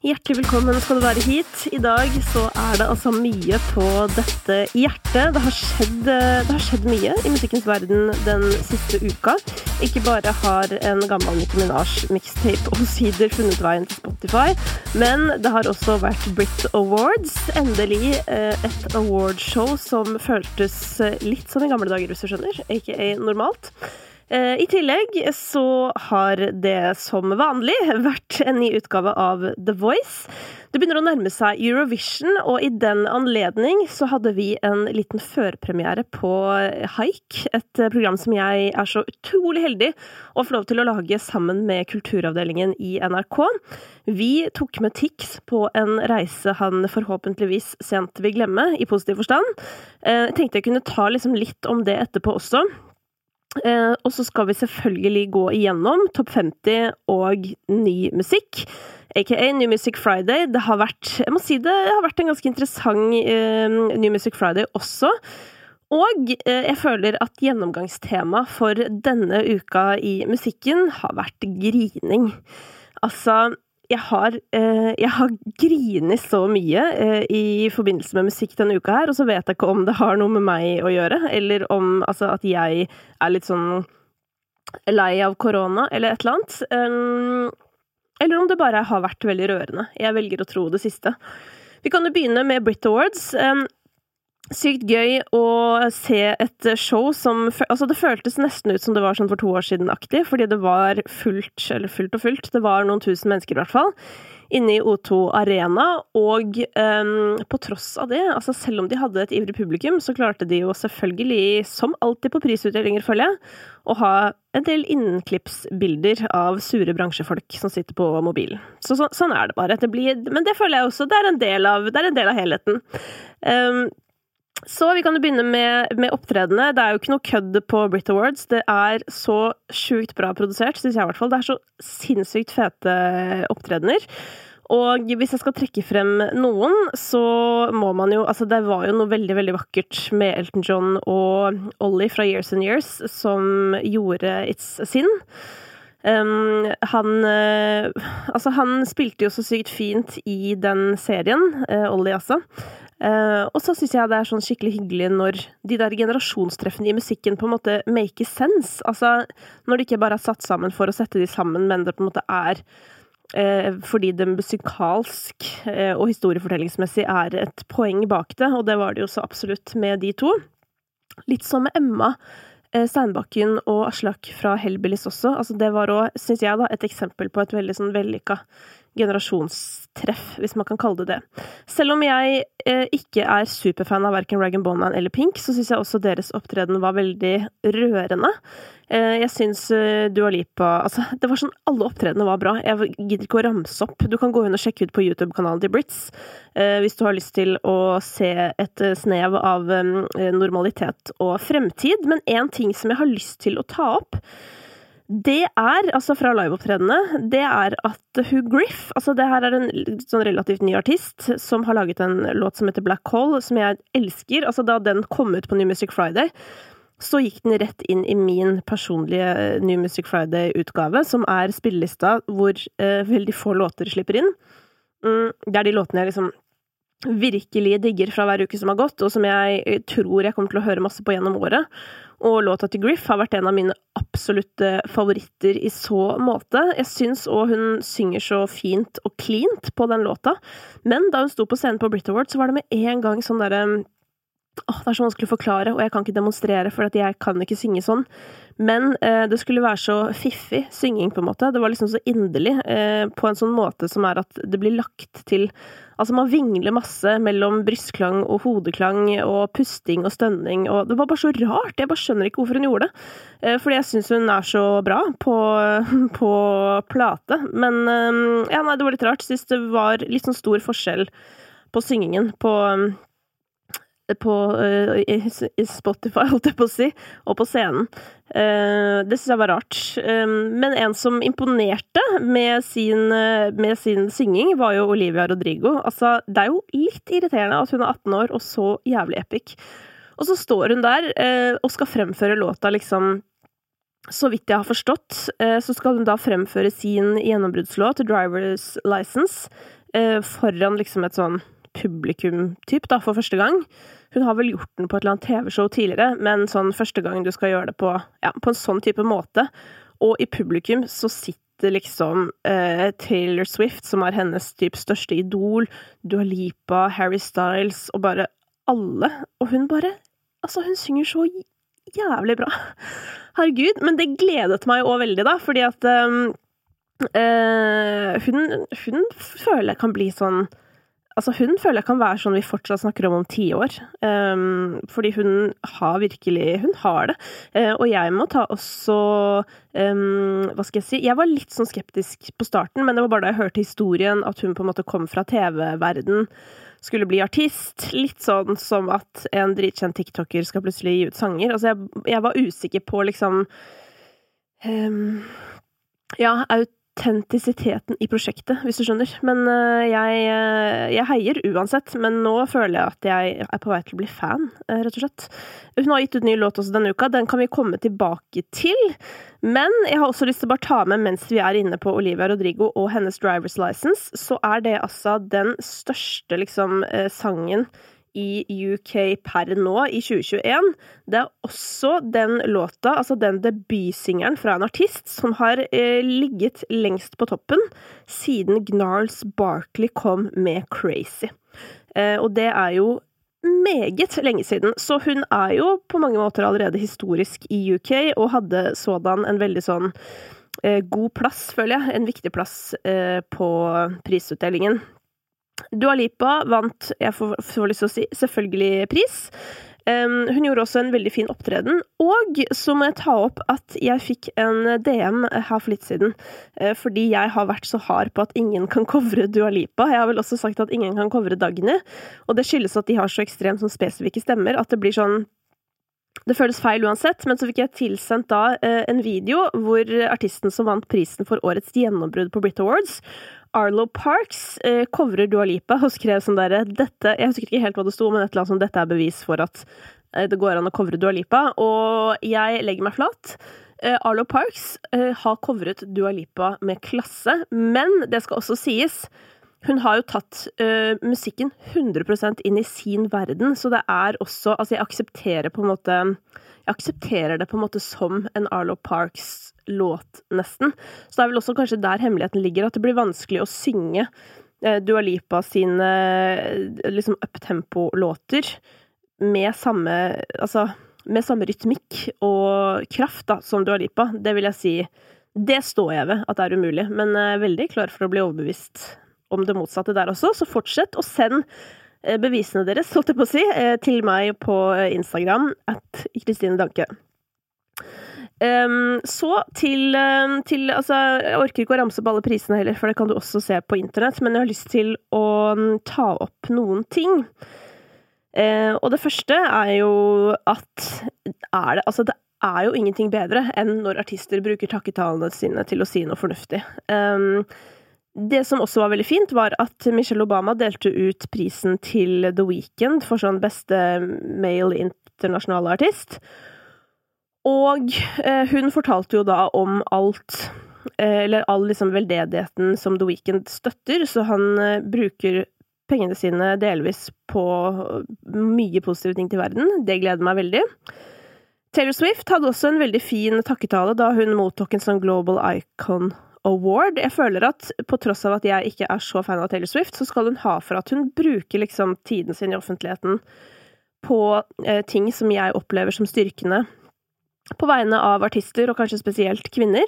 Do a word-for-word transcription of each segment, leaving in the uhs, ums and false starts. Hjertelig velkommen skal du være hit. I dag så er det altså mye på dette hjertet. Det har skjedd, det har skjedd mye I musikkens verden den siste uka. Ikke bare har en gammel Nicki Minaj mixtape og sider funnet veien til Spotify, men det har også vært Brit Awards. Endelig et awardshow som føltes litt som I gamle dager, hvis du skjønner, aka normalt. I tillegg så har det som vanlig vært en ny utgave av The Voice. Det begynner å nærme seg Eurovision, og I den anledning så hadde vi en liten førpremiere på Hike, et program som jeg er så utrolig heldig å få lov til å lage sammen med kulturavdelingen I NRK. Vi tok med Tix på en reise han forhåpentligvis sent vil glemme, I positiv forstand. Jeg tenkte jeg kunne ta liksom litt om det etterpå også. Eh, og så skal vi selvfølgelig gå igjennom topp femti og ny musikk, aka New Music Friday. Det har vært, jeg må si det, det har vært en ganske interessant eh, New Music Friday også. Og eh, jeg føler at gjennomgangstema for denne uka I musikken har vært grining. Altså... Jeg har, eh, jeg har grinet så mye eh, I forbindelse med musikk denne uka her, og så vet jeg ikke om det har noe med meg å gjøre, eller om altså, at jeg er litt sånn lei av korona, eller et eller annet. Um, eller om det bare har vært veldig rørende. Jeg velger å tro det siste. Vi kan jo begynne med Brit Awards. Um, Sykt gøy å se et show som, altså det føltes nesten ut som det var sånn for to år siden-aktig, fordi det var fullt, eller fullt og fullt, det var noen tusen mennesker I hvert fall, inne I O to arena, og um, på tross av det, altså selv om de hadde et ivrig publikum, så klarte de jo selvfølgelig, som alltid på prisutdelinger følger, å ha en del innenklippsbilder av sure bransjefolk som sitter på mobilen. Så, så, sånn er det bare, det blir, men det føler jeg også, det er en del av, det er en del av helheten. Um, Så vi kan jo begynne med, med opptredene. Det er jo ikke noe kødd på Brit Awards. Det er så sjukt bra produsert, synes jeg I hvert fall. Det er så sinnssykt fete opptredener. Og hvis jeg skal trekke frem noen, så må man jo... Altså, det var jo noe veldig, veldig vakkert med Elton John og Ollie fra Years and Years, som gjorde It's a Sin. Um, han, uh, altså, han spilte jo så sykt fint I den serien, uh, Ollie altså. Uh, og så synes jeg det er sånn skikkelig hyggelig når de der generasjonstreffene I musikken på en måte make sense, altså når det ikke bare er satt sammen for å sette de sammen, men det på en måte er uh, fordi det musikalsk uh, og historiefortellingsmessig er et poeng bak det, og det var det jo så absolutt med de to. Litt som med Emma uh, Seinbacken og Aslack fra Hellbillis også, altså det var også, synes jeg da, et eksempel på et veldig sånn vellykka generasjonstreff, hvis man kan kalle det det. Selv om jeg eh, ikke er superfan av hverken Rag and Bone Man eller Pink, så synes jeg også deres opptreden var veldig rørende. Eh, jeg synes eh, Dua Lipa, altså, det var sånn, alle opptredene var bra. Jeg gidder ikke å ramse opp. Du kan gå inn og sjekke ut på YouTube-kanalen til Brits, eh, hvis du har lyst til å se et snev av eh, normalitet og fremtid. Men en ting som jeg har lyst til å ta opp, Det er, altså fra live-opptredene, det er at hun Griff, altså det her er en sånn relativt ny artist som har laget en låt som heter Black Hole, som jeg elsker. Altså da den kom ut på New Music Friday, så gikk den rett inn I min personlige New Music Friday-utgave, som er spillelista hvor eh, veldig få låter slipper inn. Mm, det er de låtene jeg liksom virkelig digger fra hver uke som har gått, og som jeg tror jeg kommer til å høre masse på gjennom året. Og låta til Griff har vært en av mine absolutte favoritter I så måte. Jeg synes også hun synger så fint og cleant på den låta, men da hun sto på scenen på Brit Awards, så var det med en gang sånn der, åh, det er så vanskelig å forklare, og jeg kan ikke demonstrere, for at jeg kan ikke synge sånn. Men eh, det skulle være så fiffig synging på en måte. Det var liksom så inderlig eh, på en sånn måte som er at det blir lagt til... Altså man vingler masse mellom brystklang og hodeklang og pusting og stønning. Og det var bare så rart. Jeg bare skjønner ikke hvorfor hun gjorde det. Eh, fordi jeg synes hun er så bra på, på plate. Men eh, ja, nei, det var litt rart. Jeg synes det var litt sånn stor forskjell på syngingen på... på uh, Spotify, holdt jeg på å si, og på scenen. Uh, det synes jeg var rart. Um, men en som imponerte med sin, uh, med sin synging var jo Olivia Rodrigo. Altså, det er jo litt irriterende at hun er atten år og så jævlig epic. Og så står hun der uh, og skal fremføre låta liksom så vidt jag har förstått så ska de då framföra sin genombruddslåt Drivers License föran liksom ett sån publikum typ då för första gång. Hon har väl gjort den på ett land T V-show tidigare, men sån första gången du ska göra det på ja, på en sån typ av måte och I publikum så sitter liksom eh, Taylor Swift som är hennes typ största idol, Dua Lipa, Harry Styles och bara alla och hon bara alltså hon synger så jävligt bra. Herregud, men det gledet mig också väldigt då för att um, eh, hon hon føler kan bli sån altså hun føler jeg kan være sånn vi fortsatt snakker om om ti år, um, fordi hun har virkelig, hun har det, uh, og jeg må ta også, um, hva skal jeg si, jeg var litt sånn skeptisk på starten, men det var bare da jeg hørte historien at hun på en måte kom fra TV-verden, skulle bli artist, litt sånn som at en dritkjent TikToker skal plutselig gi ut sanger, altså jeg, jeg var usikker på liksom, um, ja, aut, autentisiteten I projektet, hvis du skjønner. Men uh, jeg, uh, jeg heier uansett, men nå føler jeg at jeg er på vei til å bli fan, uh, rett og slett. Hun har gitt ut ny låt også denne uka, den kan vi komme tilbake til, men jeg har også lyst til å bare ta med, mens vi er inne på Olivia Rodrigo og hennes Drivers License, så er det altså den største liksom, uh, sangen I UK per nå I tjue tjueen. Det er også den låta, altså den debutsingeren fra en artist som har eh, ligget lengst på toppen siden Gnarls Barkley kom med Crazy. Eh, og det er jo meget lenge siden, så hun er jo på mange måter allerede historisk I UK og hadde sådan en veldig sånn eh, god plass, føler jeg, en viktig plass eh, på prisutdelingen. Dua Lipa vant, jeg får, får lyst til å si, selvfølgelig pris. Um, hun gjorde også en veldig fin opptreden, og så må jeg ta opp at jeg fikk en DM her for litt siden, uh, fordi jeg har vært så hard på at ingen kan covre Dua Lipa. Jeg har vel også sagt at ingen kan covre Dagny, og det skyldes at de har så ekstremt sånn spesifikke stemmer, at det blir sånn Det føles feil uansett, men så fikk jeg tilsendt da eh, en video hvor artisten som vant prisen for årets gjennombrudd på Brit Awards, Arlo Parks, eh, coverer Dua Lipa og skrev sånn der, dette, jeg husker ikke helt hva det stod, men et eller annet som dette er bevis for at eh, det går an å covere Dua Lipa, og jeg legger meg flat. Eh, Arlo Parks eh, har coveret Dua Lipa med klasse, men det skal også sies, Hun har jo tatt uh, musikken hundre prosent inn I sin verden, så det er også, altså jeg aksepterer på en måte, jeg aksepterer det på en måte som en Arlo Parks låt nesten. Så det er vel også kanskje der hemmeligheten ligger, at det blir vanskelig å synge uh, Dua Lipa sine uh, liksom up-tempo-låter med samme, altså med samme rytmikk og kraft da, som Dua Lipa. Det vil jeg si, det står jeg ved at det er umulig, men uh, veldig klar for å bli overbevist om det motsatte der også, så fortsett å sende bevisene deres, holdt jeg på å si, til meg på Instagram, at Kristine Danke. Um, så til, til, altså, jeg orker ikke å ramse på alle prisene heller, for det kan du også se på internett, men jeg har lyst til å ta opp noen ting. Uh, og det første er jo at, er det, altså det er jo ingenting bedre enn når artister bruker takketalene sine til å si noe fornuftig. Um, Det som også var veldig fint var at Michelle Obama delte ut prisen til The Weeknd for sånn beste male internasjonale artist. Og eh, hun fortalte jo da om alt, eh, eller all liksom veldedigheten som The Weeknd støtter, så han eh, bruker pengene sine delvis på mye positive ting til verden. Det gleder meg veldig. Taylor Swift hadde også en veldig fin takketale da hun mottok en sånn Global Icon Award. Jeg føler at på tross av at jeg ikke er så fan av Taylor Swift, så skal hun ha for at hun bruker liksom tiden sin I offentligheten på eh, ting som jeg opplever som styrkende på vegne av artister og kanskje spesielt kvinner.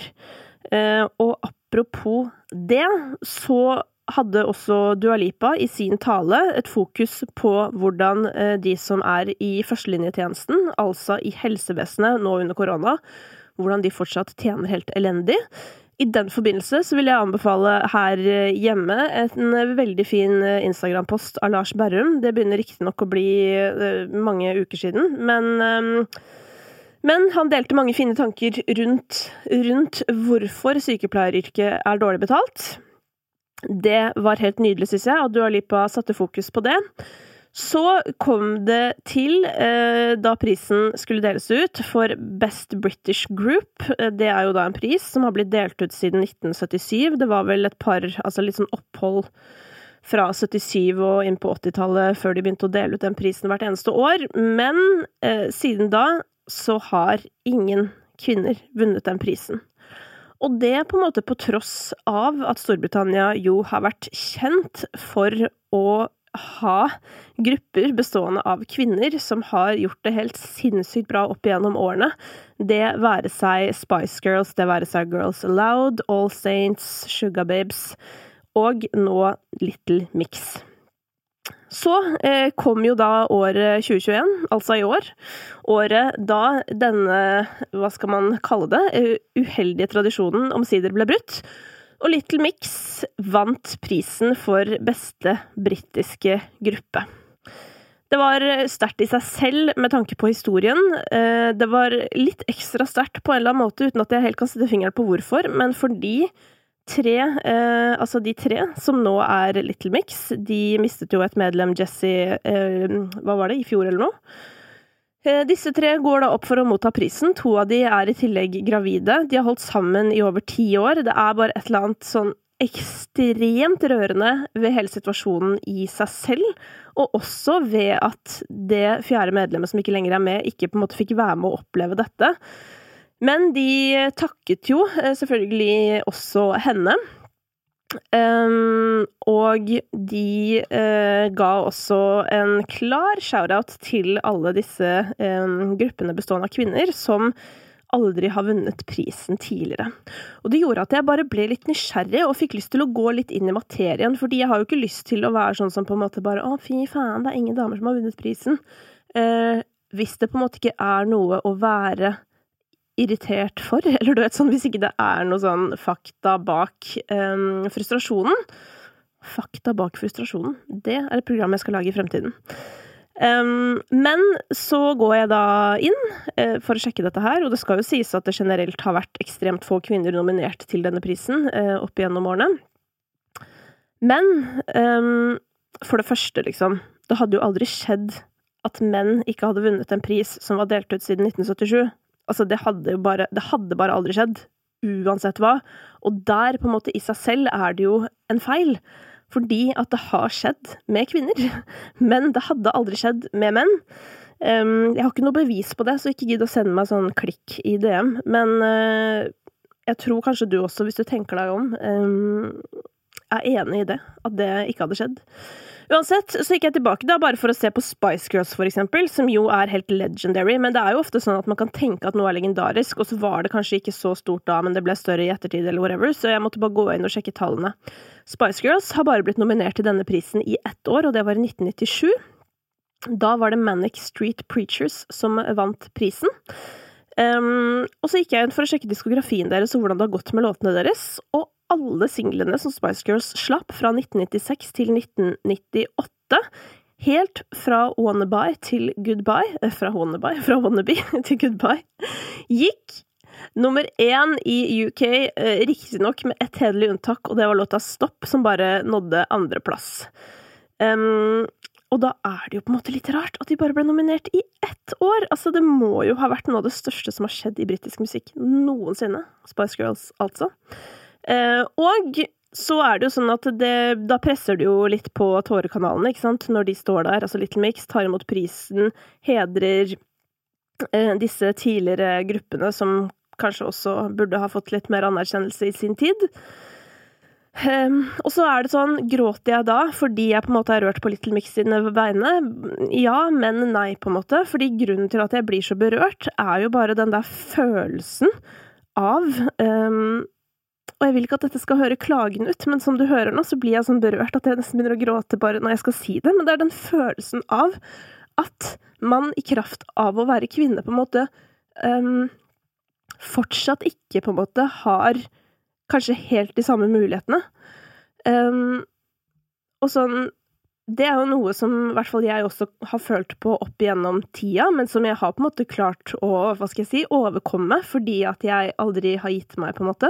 Eh, og apropos det, så hadde også Dua Lipa I sin tale et fokus på hvordan eh, de som er I førstelinjetjenesten, altså I helsevesenet nå under korona, hvordan de fortsatt tjener helt elendig. I den forbindelse så vil jeg anbefale her hjemme en veldig fin Instagram-post av Lars Berrum. Det begynner riktig nok å bli mange uker siden, men, men han delte mange fine tanker rundt, rundt hvorfor sykepleieryrket er dårlig betalt. Det var helt nydelig, synes jeg, og Dua Lipa satte fokus på det. Så kom det till eh, da prisen skulle deles ut för Best British Group. Det är er ju då en pris som har blivit delt ut sedan nitton sjuttiosju. Det var väl ett par alltså liksom uppehåll från sjuttiosju och in på åttiotalet för de började dela ut den prisen vart eneste år, men eh, sedan då så har ingen kvinner vunnit den prisen. Och det på en måte på tross av att Storbritannien jo har varit känt för att ha grupper bestående av kvinner som har gjort det helt sinnssykt bra opp igjennom årene. Det være seg Spice Girls, det være seg Girls Aloud, All Saints, Sugar Babes og nå Little Mix. Så eh, kom jo da året tjueåttien, altså i år, året da denne, hva skal man kalle det, uheldige tradisjonen omsider ble brutt, og Little Mix vant prisen for beste brittiske gruppe. Det var sterkt I seg selv med tanke på historien. Det var litt ekstra sterkt på en eller annen måte, uten at jeg helt kan sette fingeren på hvorfor, men fordi tre, eh, altså de tre som nå er Little Mix, de mistet jo et medlem, Jesse, eh, hva var det, i fjor eller noe? Disse tre går da opp for å motta prisen. To av de er I tillegg gravide. De har holdt sammen I over ti år. Det er bare et eller annet sånn ekstremt rørende ved hele situasjonen I seg selv, og også ved at det fjerde medlemmet som ikke lenger er med, ikke på en måte fikk være med å oppleve dette. Men de takket jo selvfølgelig også henne, Um, og de uh, ga også en klar shoutout til alle disse um, gruppene bestående av kvinner som aldri har vunnet prisen tidligere. Og det gjorde at jeg bare ble litt nysgjerrig og fikk lyst til å gå litt inn I materien, fordi jeg har jo ikke lyst til å være sånn som på en måte bare, å fy faen, det er ingen damer som har vunnet prisen. Uh, hvis det på en måte ikke er noe å være irritert for, eller du vet sånn, hvis ikke det er noe sånn fakta bak um, frustrasjonen. Fakta bak frustrasjonen, det er et program jeg skal lage I fremtiden. Um, men så går jeg da inn uh, for å sjekke dette her, og det skal jo sies at det generelt har vært ekstremt få kvinner nominert til denne prisen uh, opp igjennom årene. Men um, for det første, liksom, det hadde jo aldri skjedd at menn ikke hadde vunnet en pris som var delt ut siden nittensyttisju. Altså det hadde jo bare, det hadde bare aldri skjedd, uansett hva. Og der på en måte I seg selv er det jo en feil, fordi at det har skjedd med kvinner, men det hadde aldri skjedd med menn. Um, jeg har ikke noe bevis på det, så ikke gidd å sende meg sånn klikk I D M, men uh, jeg tror kanskje du også, hvis du tenker deg om, um, er enig I det, at det ikke hadde skjedd. Uansett, så gikk jeg tilbake da, bare for å se på Spice Girls for eksempel, som jo er helt legendary, men det er jo ofte sånn at man kan tenke at noe er legendarisk, og så var det kanskje ikke så stort da, men det ble større I ettertid eller whatever, så jeg måtte bare gå inn og sjekke tallene. Spice Girls har bare blitt nominert til denne prisen I ett år, og det var I nittenhundrenittisju. Da var det Manic Street Preachers som vant prisen. Um, og så gikk jeg inn for å sjekke diskografien deres, og hvordan det har gått med låtene deres, og alle singlene som Spice Girls slapp fra nittenhundrenittiseks til nittenhundreognitti, helt fra wannabe til goodbye, fra wannabe, fra wannabe til goodbye, gikk nummer én I U K, eh, riktig nok med et hederlig unntak, og det var låta Stopp, som bare nådde andreplass. Um, og da er det jo på en måte litt rart at de bare ble nominert I ett år. Altså, det må jo ha vært noe av det største som har skjedd I brittisk musikk noensinne. Spice Girls, altså. Eh, og så er det jo sånn at det, da presser du jo litt på tårekanalene, ikke sant? Når de står der, altså Little Mix tar imot prisen, hedrer eh, disse tidligere gruppene som kanskje også burde ha fått litt mer anerkjennelse I sin tid. Um, og så er det sånn, gråter jeg da fordi jeg på en måte har rørt på Little Mix sine vegne? Ja, men nei på en måte, fordi grunnen til at jeg blir så berørt er jo bare den der følelsen av um, og jeg vil ikke at dette skal høre klagen ut, men som du hører nå så blir jeg sånn berørt at jeg nesten begynner å gråte bare når jeg skal si det, men det er den følelsen av at man I kraft av å være kvinne på en måte um, fortsatt ikke på en måte har kanskje helt de samme mulighetene. Um, og sånn, det er jo noe som I hvert fall jeg også har følt på opp igjennom tida, men som jeg har på en måte klart å, hva skal jeg si, overkomme, fordi at jeg aldri har gitt meg på en måte.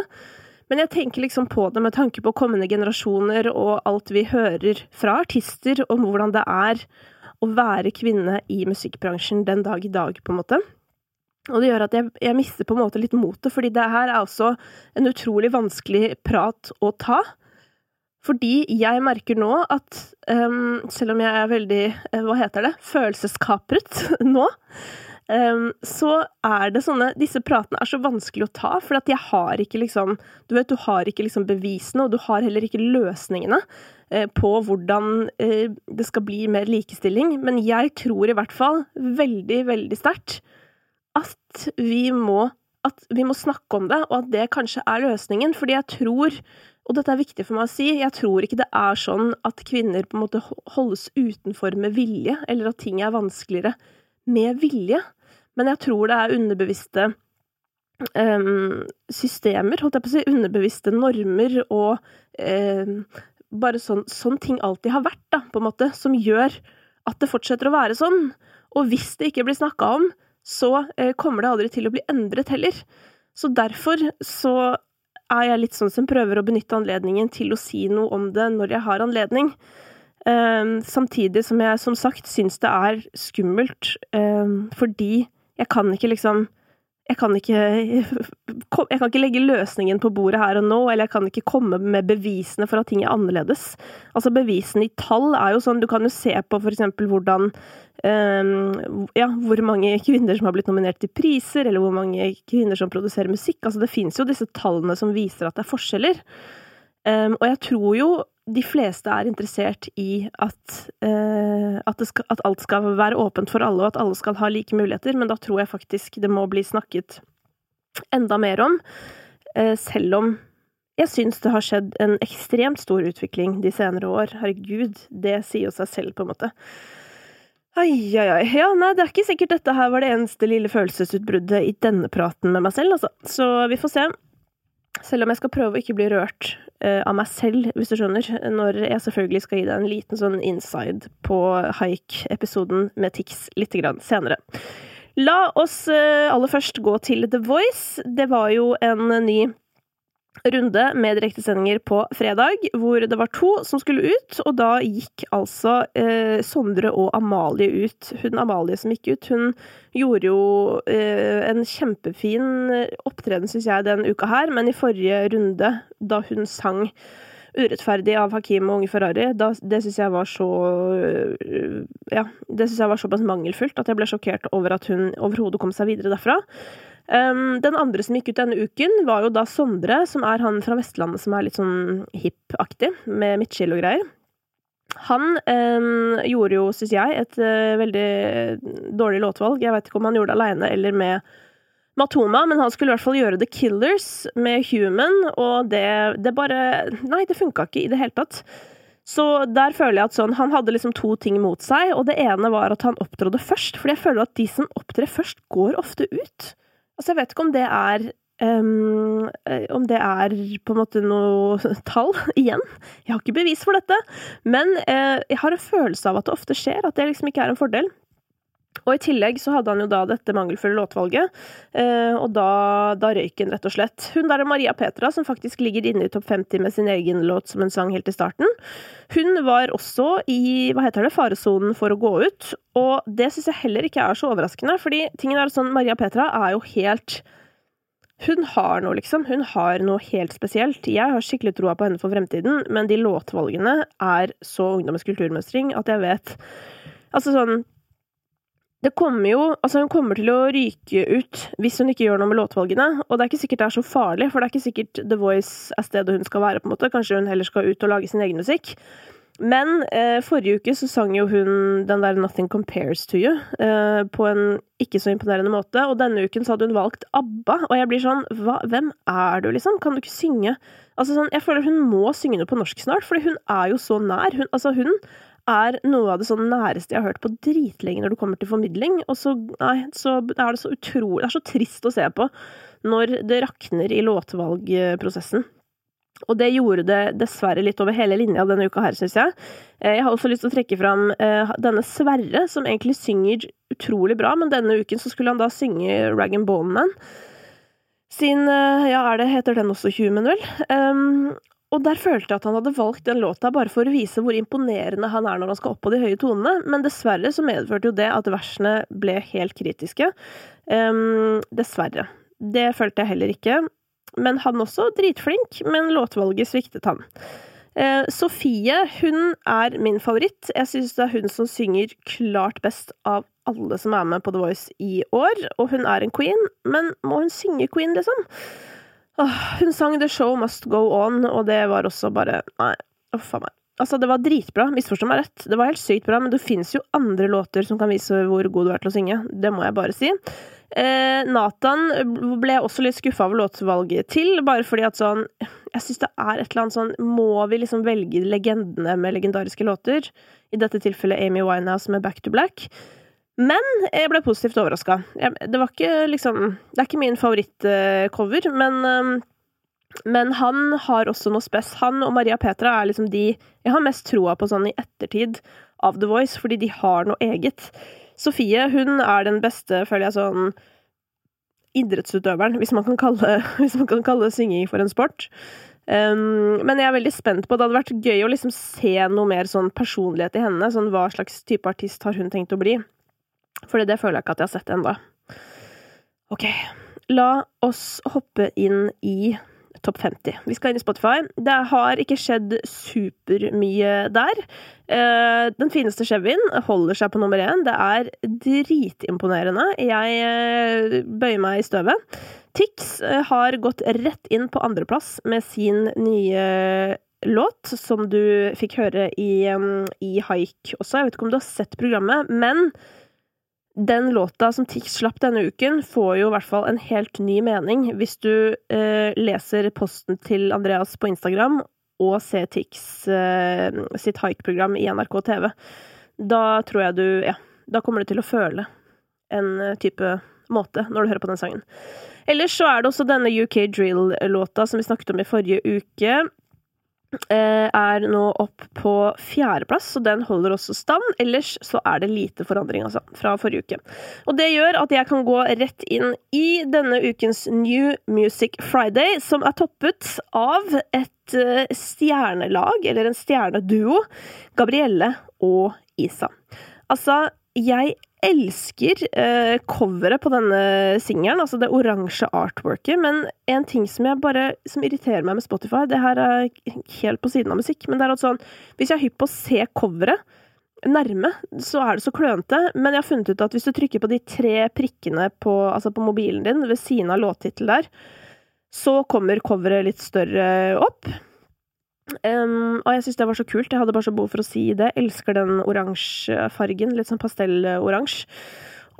Men jeg tenker liksom på det med tanke på kommende generasjoner og alt vi hører fra artister om hvordan det er å være kvinne i musikkbransjen den dag i dag, på en måte. Og det gjør at jeg, jeg mister på en måte litt motet, fordi det her er også en utrolig vanskelig prat å ta, fordi jeg merker nå at, um, selv om jeg er veldig, hva heter det, følelseskapret nå, um, så er det sånne, disse pratene er så vanskelig å ta, for at jeg har ikke liksom, du vet, du har ikke liksom bevisene, og du har heller ikke løsningene eh, på hvordan eh, det skal bli mer likestilling, men jeg tror i hvert fall veldig, veldig sterkt, at vi må at vi må snakke om det, og at det kanskje er løsningen, fordi jeg tror, og dette er viktig for meg å si, jeg tror ikke det er sånn at kvinner på en måte holdes utenfor med vilje, eller at ting er vanskeligere med vilje, men jeg tror det er underbevisste um, systemer, holdt jeg på å si, underbevisste normer, og um, bare sånn, sånn ting alltid har vært, da, på en måte, som gjør at det fortsetter å være sånn, og hvis det ikke blir snakket om, så kommer det aldri til å bli endret heller. Så derfor så er jeg litt sånn som prøver å benytte anledningen til å si noe om det når jeg har anledning. Um, samtidig som jeg som sagt synes det er skummelt, um, fordi jeg kan ikke liksom, jeg kan ikke, jeg kan ikke legge løsningen på bordet her og nå, eller jeg kan ikke komme med bevisene for at ting er annerledes. Altså bevisen i tall er jo sånn, du kan jo se på for eksempel hvordan Um, ja, hvor mange kvinner som har blitt nominert til priser, eller hvor mange kvinner som produserer musikk. Altså det finnes jo disse tallene som viser at det er forskjeller, um, og jeg tror jo de fleste er interessert i at, uh, at, det skal, at alt skal være åpent for alle, og at alle skal ha like muligheter, men da tror jeg faktisk det må bli snakket enda mer om, uh, selv om jeg synes det har skjedd en ekstremt stor utvikling de senere år. Herregud, det sier jo seg selv på en måte. Ai, ai, ai. Ja, nei, det er ikke sikkert dette her var det eneste lille følelsesutbruddet i denne praten med meg selv, altså. Så vi får se. Selv om jeg skal prøve å ikke bli rørt uh, av meg selv, hvis du skjønner, når jeg selvfølgelig skal gi deg en liten sånn inside på Hike-episoden med Tix litt grann senere. La oss uh, aller først gå til The Voice. Det var jo en ny runde med direktesendinger på fredag, hvor det var to som skulle ut, og da gikk altså eh, Sondre og Amalie ut. Hun Amalie som gikk ut, hun gjorde jo eh, en kjempefin opptreden, synes jeg, den uka her, men i forrige runde, da hun sang Urettferdig av Hakim og Unge Ferrari, da, det synes jeg var så ja, det synes jeg var såpass mangelfullt at jeg ble sjokkert over at hun overhodet kom seg videre derfra. Um, den andre som gikk ut denne uken var jo da Sondre, som er han fra Vestlandet som er litt sånn hip-aktig med midtskill og greier. Han um, gjorde jo, synes jeg, et uh, veldig dårlig låtvalg. Jeg vet ikke om han gjorde det alene eller med Matoma, men han skulle i hvert fall gjøre The Killers med Human, og det, det bare, nei, det funket ikke i det hele tatt. Så der føler jeg at sånn, han hadde liksom to ting mot seg, og det ene var at han opptrådde først, fordi jeg føler at de som opptrer først går ofte ut. Altså jeg vet ikke om det er um, om det er på en måte noe tall igjen. Jeg har ikke bevis for dette, men uh, jeg har en følelse av at det ofte skjer, at det liksom ikke er en fordel. Og i tillegg så hadde han jo da dette mangelfulle låtvalget, uh, og da, da røyken rett og slett. Hun der er Maria Petra, som faktisk ligger inne i topp femti med sin egen låt som en sang helt i starten. Hun var også i, hva heter det, faresonen for å gå ut, og det synes jeg heller ikke er så overraskende, fordi tingen er sånn, Maria Petra er jo helt, hun har noe liksom, hun har noe helt spesielt. Jeg har skikkelig troa på henne for fremtiden, men de låtvalgene er så ungdommens kulturmønstring at jeg vet, altså sånn, det kommer jo, altså hun kommer til å ryke ut hvis hun ikke gjør noe med låtvalgene, og det er ikke sikkert det er så farlig, for det er ikke sikkert The Voice er stedet hun skal være på en måte, kanskje hun heller skal ut og lage sin egen musikk. Men eh, forrige uke så sang jo hun den der Nothing Compares to You eh, på en ikke så imponerende måte, og denne uken så hadde hun valgt ABBA, og jeg blir sånn, hva, hvem er du liksom? Kan du ikke synge? Altså sånn, jeg føler hun må synge noe på norsk snart, fordi hun er jo så nær, hun, altså hun er noe av det sånn næreste jeg har hørt på dritlenge når det kommer til formidling, og så, nei, så er det så utrolig, det er så trist å se på når det rakner i låtvalgprosessen. Og det gjorde det dessverre litt over hele linja denne uka her, synes jeg. Jeg har også lyst til å trekke fram denne Sverre, som egentlig synger utrolig bra, men denne uken så skulle han da synge Rag and Bone Man, sin, ja, er det, heter den også Human, vel? Um, Og der følte jeg at han hadde valgt den låta bare for å vise hvor imponerende han er når han skal opp på de høye tonene, men dessverre så medførte jo det at versene ble helt kritiske. Um, dessverre. Det følte jeg heller ikke. Men han også dritflink, men låtvalget sviktet han. Uh, Sofie, hun er min favoritt. Jeg synes det er hun som synger klart best av alle som er med på The Voice i år, og hun er en queen, men må hun synge queen, liksom? Oh, hun sang The Show Must Go On, og det var også bare nei, oh, faen meg. Altså, det var dritbra, misforstå meg rett. Det var helt sykt bra, men det finnes jo andre låter som kan vise hvor god du er til å synge. Det må jeg bare si. Eh, Nathan ble også litt skuffet av låtvalget til, bare fordi at sånn, jeg synes det er et eller annet sånn, må vi liksom velge legendene med legendariske låter? I dette tilfellet Amy Winehouse med Back to Black. Men jeg ble positivt overrasket. Det var ikke liksom, det er ikke min favorittcover, men, men han har også noe spes. Han og Maria Petra er liksom de jeg har mest troa på sånn i ettertid av The Voice, fordi de har noe eget. Sofie, hun er den beste, føler jeg, sånn idrettsutøveren, hvis man kan kalle, hvis man kan kalle synging for en sport. Um, men jeg er veldig spent på, det hadde vært gøy å liksom se noe mer sånn personlighet i henne, sånn hva slags type artist har hun tenkt å bli. Fordi det føler jeg ikke at jeg har sett enda. Ok, la oss hoppe inn i topp femti. Vi skal inn i Spotify. Det har ikke skjedd supermye der. Den fineste skjevin holder seg på nummer én. Det er dritimponerende. Jeg bøyer meg i støvet. Tix har gått rett inn på andreplass med sin nye låt, som du fikk høre i, i Hike også. Jeg vet ikke om du har sett programmet, men den låta som Tix slapp denne uken får jo i hvert fall en helt ny mening hvis du eh, leser posten til Andreas på Instagram og ser Tix eh, sitt Hike-program i N R K T V. Da tror jeg du, ja, da kommer du til å føle en type måte når du hører på den sangen. Ellers så er det også denne U K Drill-låta som vi snakket om i forrige uke, er nå opp på fjerdeplass, så den holder også stand. Ellers så er det lite forandring altså, fra forrige uke. Og det gjør at jeg kan gå rett inn i denne ukens New Music Friday, som er toppet av et stjernelag, eller en stjerneduo, Gabrielle og Isa. Altså, jeg elsker eh, coveret på denne singelen, altså det oransje artworket, men en ting som jeg bare, som irriterer meg med Spotify, det her er helt på siden av musikk, men det er sånn, hvis jeg er hypp på å se coveret nærme, så er det så klønete, men jeg har funnet ut at hvis du trykker på de tre prikkene på, altså på mobilen din, ved siden av låttittel der, så kommer coveret litt større opp. Um, og jeg synes det var så kult. Jeg hadde bare så behov for å si det. Jeg elsker den oransje fargen, litt sånn pastelloransje.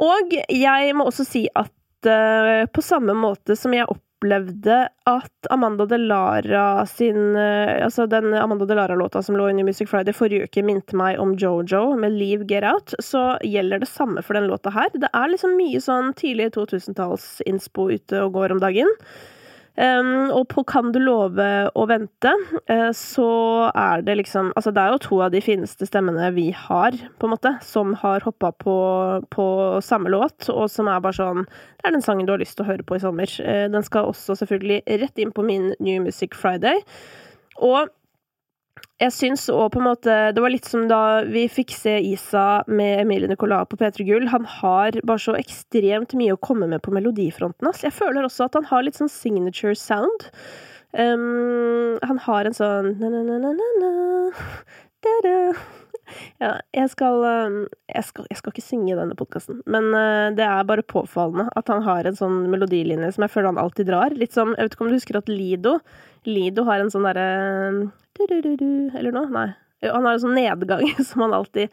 Og jeg må også si at uh, på samme måte som jeg opplevde at Amanda De Lara sin, uh, altså den Amanda De Lara-låta som lå i New Music Friday forrige uke minte meg om Jojo med Leave Get Out, så gjelder det samme for den låta her. Det er liksom mye sånn tidlig to tusen-talls innspo ute og går om dagen. Um, og på Kan du love å vente, uh, så er det liksom, altså det er jo to av de fineste stemmene vi har, på en måte, som har hoppet på, på samme låt, og som er bare sånn, det er den sangen du har lyst til å høre på i sommer. Uh, den skal også selvfølgelig rett inn på min New Music Friday. Og jeg synes også på en måte, det var litt som da vi fikk se Isa med Emilie Nicolas på P tre Gull, han har bare så ekstremt mye å komme med på melodifronten. Altså. Jeg føler også at han har litt sånn signature sound. Um, han har en sånn ja, jeg skal, jeg skal jeg skal ikke synge i denne podcasten, men det er bare påfallende at han har en sånn melodilinje som jeg føler han alltid drar. Litt som, jeg vet ikke om du husker at Lido Lido har en sånn derre eller noe, nei. Han har en sånn nedgang som han alltid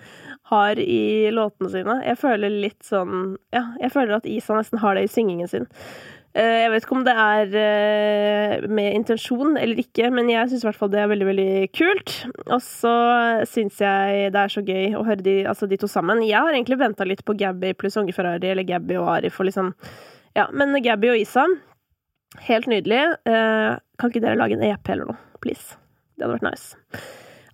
har i låtene sine. Jeg føler litt sånn, ja, jeg føler at Isa nesten har det i syngingen sin. Jeg vet ikke om det er med intensjon eller ikke, men jeg synes i hvert fall det er veldig, veldig kult. Og så synes jeg det er så gøy å høre de, altså de to sammen. Jeg har egentlig ventet litt på Gabby pluss Unge Ferrari, eller Gabby og Arif, og liksom, ja, men Gabby og Isa, helt nydelig. Kan ikke dere lage en E P eller noe, please? Det hadde vært nice.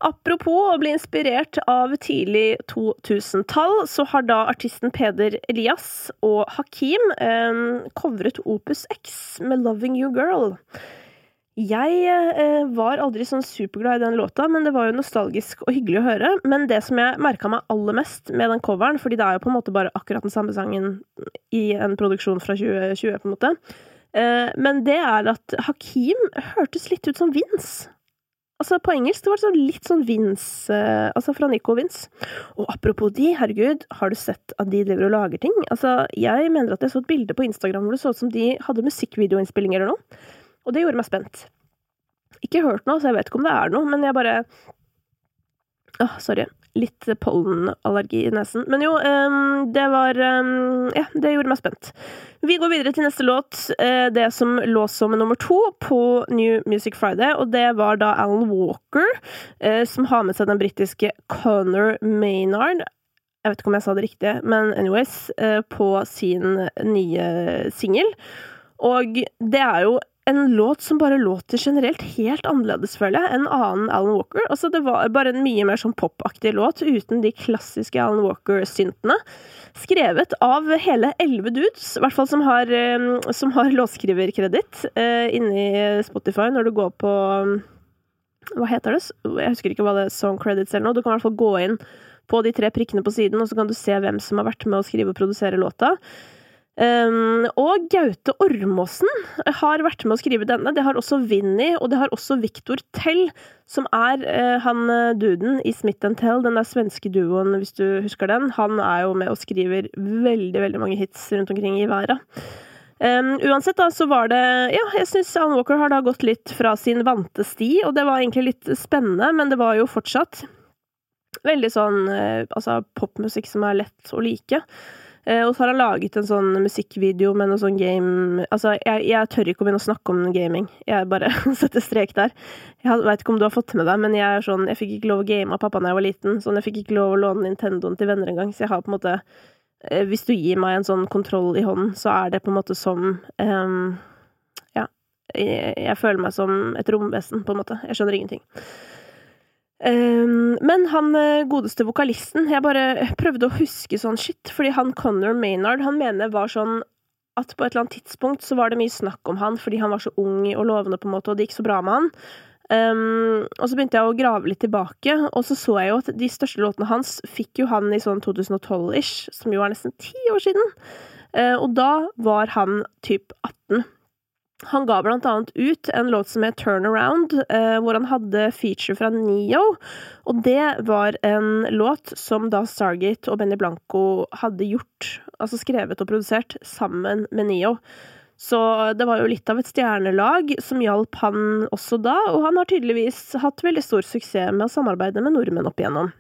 Apropos å bli inspirert av tidlig to tusen-tall, så har da artisten Peder Elias og Hakim eh, covret Opus X med Loving You Girl. Jeg eh, var aldri sånn superglad i den låta, men det var jo nostalgisk og hyggelig å høre. Men det som jeg merket meg aller mest med den coveren, fordi det er jo på en måte bare akkurat den samme sangen i en produksjon fra tjue tjue på en måte, eh, men det er at Hakim hørtes litt ut som Vince. Altså på engelsk, det var sånn, litt sånn Vince, eh, altså fra Nico og Vince. Og apropos de, herregud, har du sett at de driver og lager ting? Altså, jeg mener at jeg så et bilde på Instagram hvor det så ut som de hadde musikkvideoinnspilling eller noe. Og det gjorde meg spent. Ikke hørt noe, så jeg vet ikke om det er noe, men jeg bare... Åh, sorry. Litt pollenallergi i nesen. Men jo, um, det var... Um, ja, det gjorde meg spent. Vi går videre til neste låt. Uh, det som lå som nummer to på New Music Friday, og det var da Alan Walker, uh, som har med seg den britiske Conor Maynard. Jeg vet ikke om jeg sa det riktig, men anyways, uh, på sin nye single. Og det er jo en låt som bare låter generelt helt annerledes, føler jeg, enn annen Alan Walker. Altså, det var bare en mye mer sånn popaktig låt, uten de klassiske Alan Walker-syntene. Skrevet av hele elleve dudes, i hvert fall som har, som har låtskriverkreditt eh, inne i Spotify når du går på... Hva heter det? Jeg husker ikke hva det er, song credits eller noe. Du kan i hvert fall gå inn på de tre prikkene på siden, og så kan du se hvem som har vært med å skrive og produsere låta. Um, og Gaute Ormåsen har vært med å skrive denne. Det har også Vinny, og det har også Victor Tell, som er uh, han duden i Smith and Tell, den der svenske duoen, hvis du husker den. Han er jo med og skriver veldig, veldig mange hits rundt omkring i verden. Um, uansett da, så var det, ja, jeg synes Alan Walker har da gått litt fra sin vante sti, og det var egentlig litt spennende, men det var jo fortsatt veldig sånn, uh, altså popmusikk som er lett å like. Og så har han laget en sånn musikkvideo med noe sånn game... Altså, jeg, jeg tør ikke å begynne å snakke om gaming. Jeg bare setter strek der. Jeg vet ikke om du har fått med deg, men jeg er sånn... Jeg fikk ikke lov å game av pappa når jeg var liten. Sånn, jeg fikk ikke lov å låne Nintendoen til venner en gang. Så jeg har på en måte... Hvis du gir meg en sånn kontroll i hånden, så er det på en måte som... Um, ja, jeg, jeg føler meg som et romvesen, på en måte. Jeg skjønner ingenting. Um, men han godeste vokalisten, jeg bare prøvde å huske sånn shit, fordi han Conor Maynard, han mener var sånn at på et eller annet tidspunkt så var det mye snakk om han, fordi han var så ung og lovende på en måte, og det gikk så bra med han. Um, og så begynte jeg å grave litt tilbake, og så så jeg jo at de største låtene hans fikk jo han i sånn tjue tolv-ish, som jo er nesten ti år siden, uh, og da var han typ atten. Han gav blant annet ut en låt som heter Turnaround, eh, hvor han hadde feature fra Neo, og det var en låt som da Stargate og Benny Blanco hadde gjort, altså skrevet og produsert, sammen med Neo. Så det var jo litt av et stjernelag som hjalp han også da, og han har tydeligvis hatt veldig stor suksess med å samarbeide med nordmenn opp igjennom.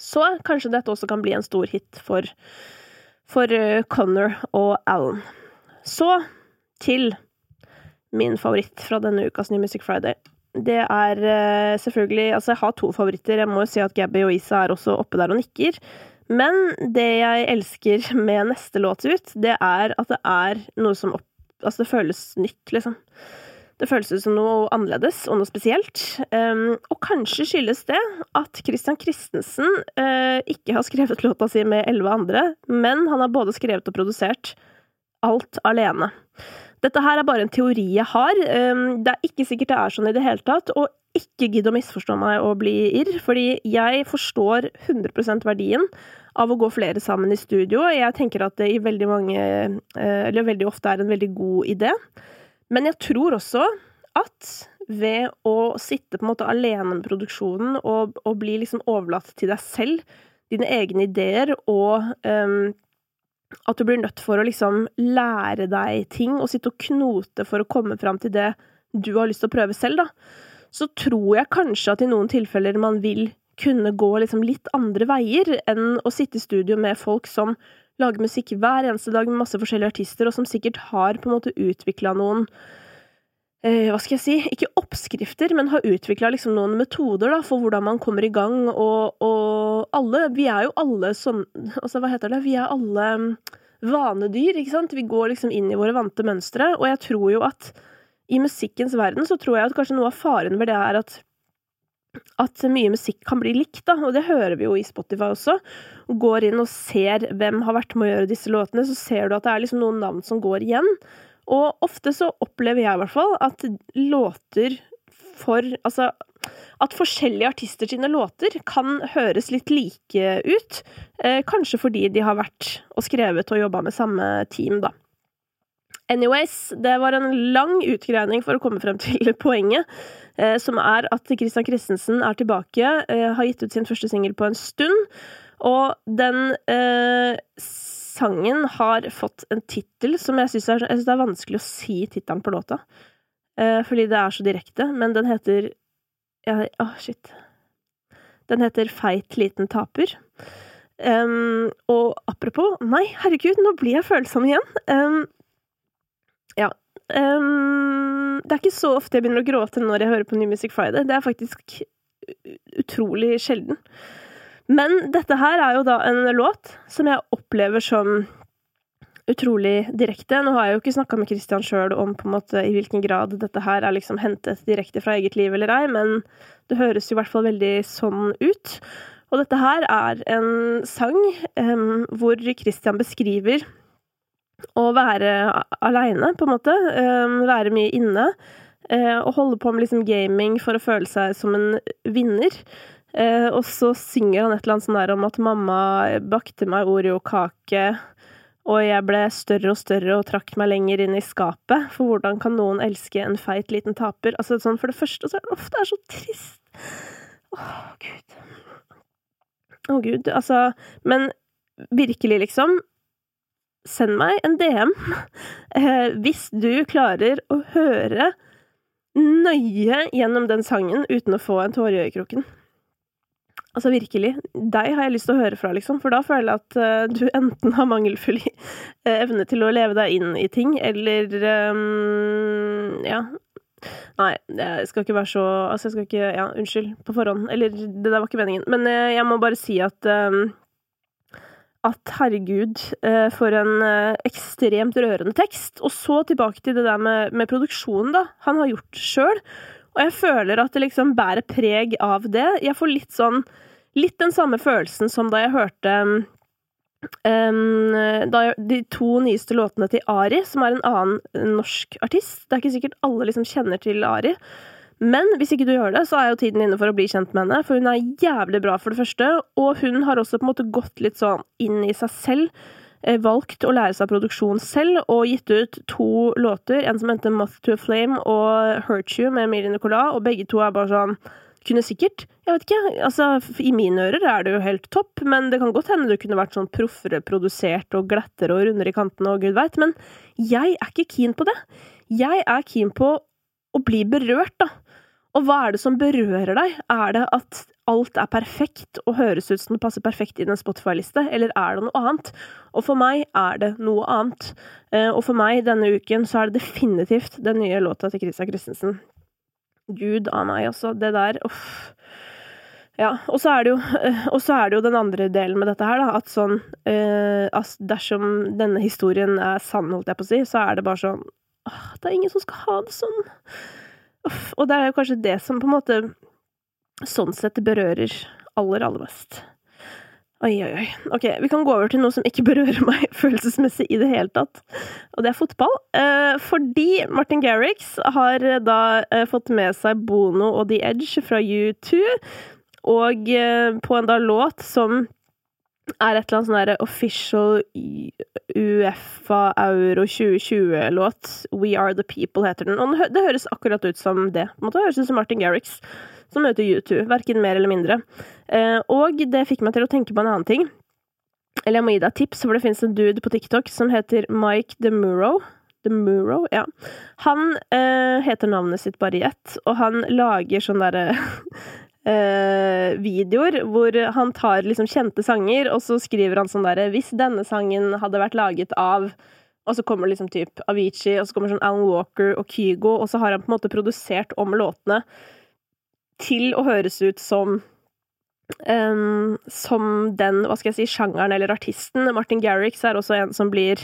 Så kanskje dette også kan bli en stor hit for, for Conor og Alan. Så til... min favoritt fra denne ukas New Music Friday. Det er uh, selvfølgelig... Altså, jeg har to favoritter. Jeg må jo si at Gabby og Isa er også oppe der og nikker. Men det jeg elsker med neste låt ut, det er at det er noe som... Opp, altså, det føles nytt, liksom. Det føles ut som noe annerledes, og noe spesielt. Um, og kanskje skyldes det at Christian Christensen uh, ikke har skrevet låta si med elleve andre, men han har både skrevet og produsert alt alene. Dette her er bare en teori jeg har. Det er ikke sikkert det er sånn i det hele tatt, og ikke gidd å misforstå meg og bli irr, fordi jeg forstår hundre prosent verdien av å gå flere sammen i studio. Jeg tenker at det i veldig mange, eller veldig ofte er en veldig god idé. Men jeg tror også at ved å sitte på en måte alene med produksjonen og, og bli liksom overlatt til deg selv, dine egne ideer og... Um, at du blir nødt for å liksom lære deg ting og sitte og knote for å komme fram til det du har lyst til å prøve selv da, så tror jeg kanskje at i noen tilfeller man vil kunne gå liksom litt andre veier enn å sitte i studio med folk som lager musikk hver eneste dag med masse forskjellige artister og som sikkert har på en måte utviklet noen, eh, hva skal jeg si, ikke oppskrifter, men har utviklet liksom noen metoder da, for hvordan man kommer i gang og, og alle, vi er jo alle sånn, altså hva heter det, vi er alle vanedyr, ikke sant? Vi går liksom inn i våre vante mønstre, og jeg tror jo at i musikkens verden så tror jeg at kanskje noe av faren ved det er at at mye musikk kan bli likt da, og det hører vi jo i Spotify også. Går inn og ser hvem har vært med å gjøre disse låtene, så ser du at det er liksom noen navn som går igjen, Och ofta så upplever jag I alla fall att låter för alltså att forskjellige artister sine låter kan høres litt like ut, eh, kanskje fordi de har vært og skrevet og jobbet med samme team da. Anyways, det var en lang utgreining for å komme frem til poenget, eh, som er at Christian Christensen er tilbake, eh, har gitt ut sin første single på en stund, og den eh, sangen har fått en titel som jeg synes er, jeg synes det er vanskelig å si titelen på låta, eh, fordi det er så direkte, men den heter Ja, oh shit. Den heter Feit liten taper. Um, og apropos, nei, herregud, nå blir jeg følsom igjen. Um, ja, um, det er ikke så ofte jeg begynner å gråte når jeg hører på New Music Friday. Det er faktisk utrolig sjelden. Men dette her er jo da en låt som jeg opplever som utrolig direkte. Nå har jeg jo ikke snakket med Christian selv om på en måte I hvilken grad dette her er liksom hentet direkte fra eget liv eller ei, men det høres jo I hvert fall veldig sånn ut. Og dette her er en sang um, hvor Christian beskriver å være alene på en måte, um, være mye inne uh, og holde på med liksom gaming for å føle seg som en vinner. Uh, og så synger han et eller annet sånn der om at mamma bakte meg Oreo-kake, og jeg ble større og større og trakk meg lenger inn I skapet, for hvordan kan noen elske en feit liten taper? Altså sånn, for det første så er det ofte er så trist. Åh, Gud. Åh, Gud, altså, men virkelig liksom, send meg en D M hvis du klarer å høre nøye gjennom den sangen uten å få en tår I øyekroken. Altså virkelig, deg har jeg lyst til å høre fra liksom, for da føler jeg at uh, du enten har mangelfull uh, evne til å leve deg inn I ting, eller um, ja, nei, jeg skal ikke være så, altså jeg skal ikke, ja, unnskyld på forhånd, eller det der var ikke meningen, men uh, jeg må bare si at, um, at herregud, uh, for en uh, ekstremt rørende tekst, og så tilbake til det der med, med produksjonen da, han har gjort selv, Og jeg føler at det liksom bærer preg av det. Jeg får litt sånn, litt den samme følelsen som da jeg hørte um, da jeg, de to nyeste låtene til Ari, som er en annen norsk artist. Det er ikke sikkert alle liksom kjenner til Ari. Men hvis ikke du gjør det, så er jo tiden inne for å bli kjent med henne, for hun er jævlig bra for det første, og hun har også på en måte gått litt sånn inn I seg selv, valgt å lære seg produksjon selv og gitt ut to låter, en som heter Moth to a Flame og Hurt You med Emilie Nicolas, og begge to er bare sånn, kunne sikkert, jeg vet ikke, altså I mine ører er det jo helt topp, men det kan godt hende det kunne vært sånn proffere produsert og glettere og runder I kantene og Gud vet, men jeg er ikke keen på det. Jeg er keen på å bli berørt da. Og hva er det som berører deg? Er det at alt er perfekt og høres ut som det passer perfekt I den Spotify-liste, eller er det noe annet? Og for meg er det noe annet. Og for meg denne uken så er det definitivt den nye låta til Christian Christensen. Gud av meg også, det der, uff. Ja, og så er det jo, og så er det jo den andre delen med dette her da, at sånn, eh, dersom denne historien er sann, holdt jeg på å si, så er det bare sånn, åh, det er ingen som skal ha det sånn. Uff, og det er jo kanskje det som på en måte sånn sett berører aller, aller mest. Oi, oi, oi. Ok, vi kan gå over til noe som ikke berører meg følelsesmessig I det hele tatt. Og det er fotball. Eh, fordi Martin Garrix har da eh, fått med seg Bono og The Edge fra U two, og eh, på en da låt som er et eller annet sånn der official UEFA Euro tjue tjue-låt. We Are The People heter den. Og det høres akkurat ut som det. Det høres ut som Martin Garrix, som møter U two, hverken mer eller mindre. Og det fikk meg til å tenke på en annen ting. Eller jeg må gi deg tips, for det finnes en dude på TikTok som heter Mike DeMuro. DeMuro, ja. Han eh, heter navnet sitt bare I ett, og han lager sånn der... Eh, videoer hvor han tar liksom kjente sanger og så skriver han sånn der hvis denne sangen hadde vært laget av og så kommer liksom typ Avicii og så kommer sånn Alan Walker og Kygo og så har han på en måte produsert om låtene til å høres ut som eh, som den, hva skal jeg si, sjangeren eller artisten. Martin Garrix er også en som blir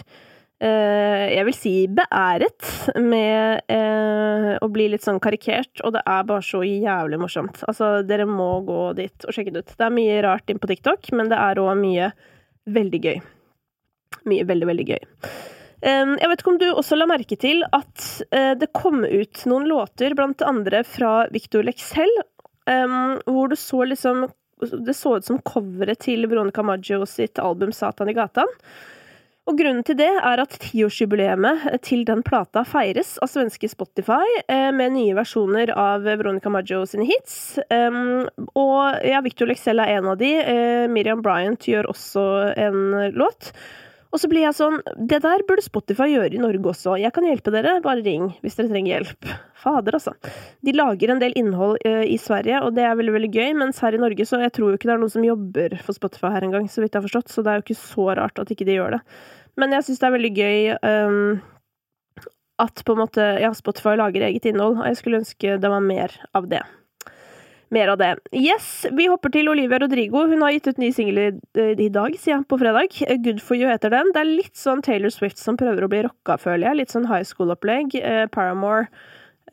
eh, jeg vil si beæret med eh, å bli litt sånn karikert, og det er bare så jævlig morsomt. Altså, dere må gå dit og sjekke det ut. Det er mye rart inn på TikTok, men det er også mye veldig gøy. Mye veldig, veldig gøy. Um, jeg vet ikke om du også la merke til at uh, det kom ut noen låter, blant andre fra Victor Lexell, um, hvor du så liksom, det så ut som coveret til Veronica Maggio sitt album Satan i gatan. Og grunnen til det er at tiårsjubileet til den plata feires av svenske Spotify eh, med nye versjoner av Veronica Maggio sine hits. Um, og ja, Victor Lexell er en av de. Eh, Miriam Bryant gjør også en låt. Og så blir jeg sånn, det der burde Spotify gjøre i Norge også. Jeg kan hjelpe dere, bare ring hvis dere trenger hjelp. Fader altså. De lager en del innhold eh, i Sverige, og det er veldig, veldig gøy. Mens her i Norge, så jeg tror jo ikke det er noen som jobber for Spotify her en gang, så vidt jeg har forstått. Så det er jo ikke så rart at ikke de gjør det. Men jeg synes det er veldig gøy um, at på en måte, ja, Spotify lager eget innhold, og jeg skulle ønske det var mer av det. Mer av det. Yes, vi hopper til Olivia Rodrigo. Hun har gitt ut ny single i dag, sier jeg, på fredag. Good for you heter den. Det er litt sånn Taylor Swift som prøver å bli rocka, føler jeg. Litt sånn high school-opplegg, eh, Paramore.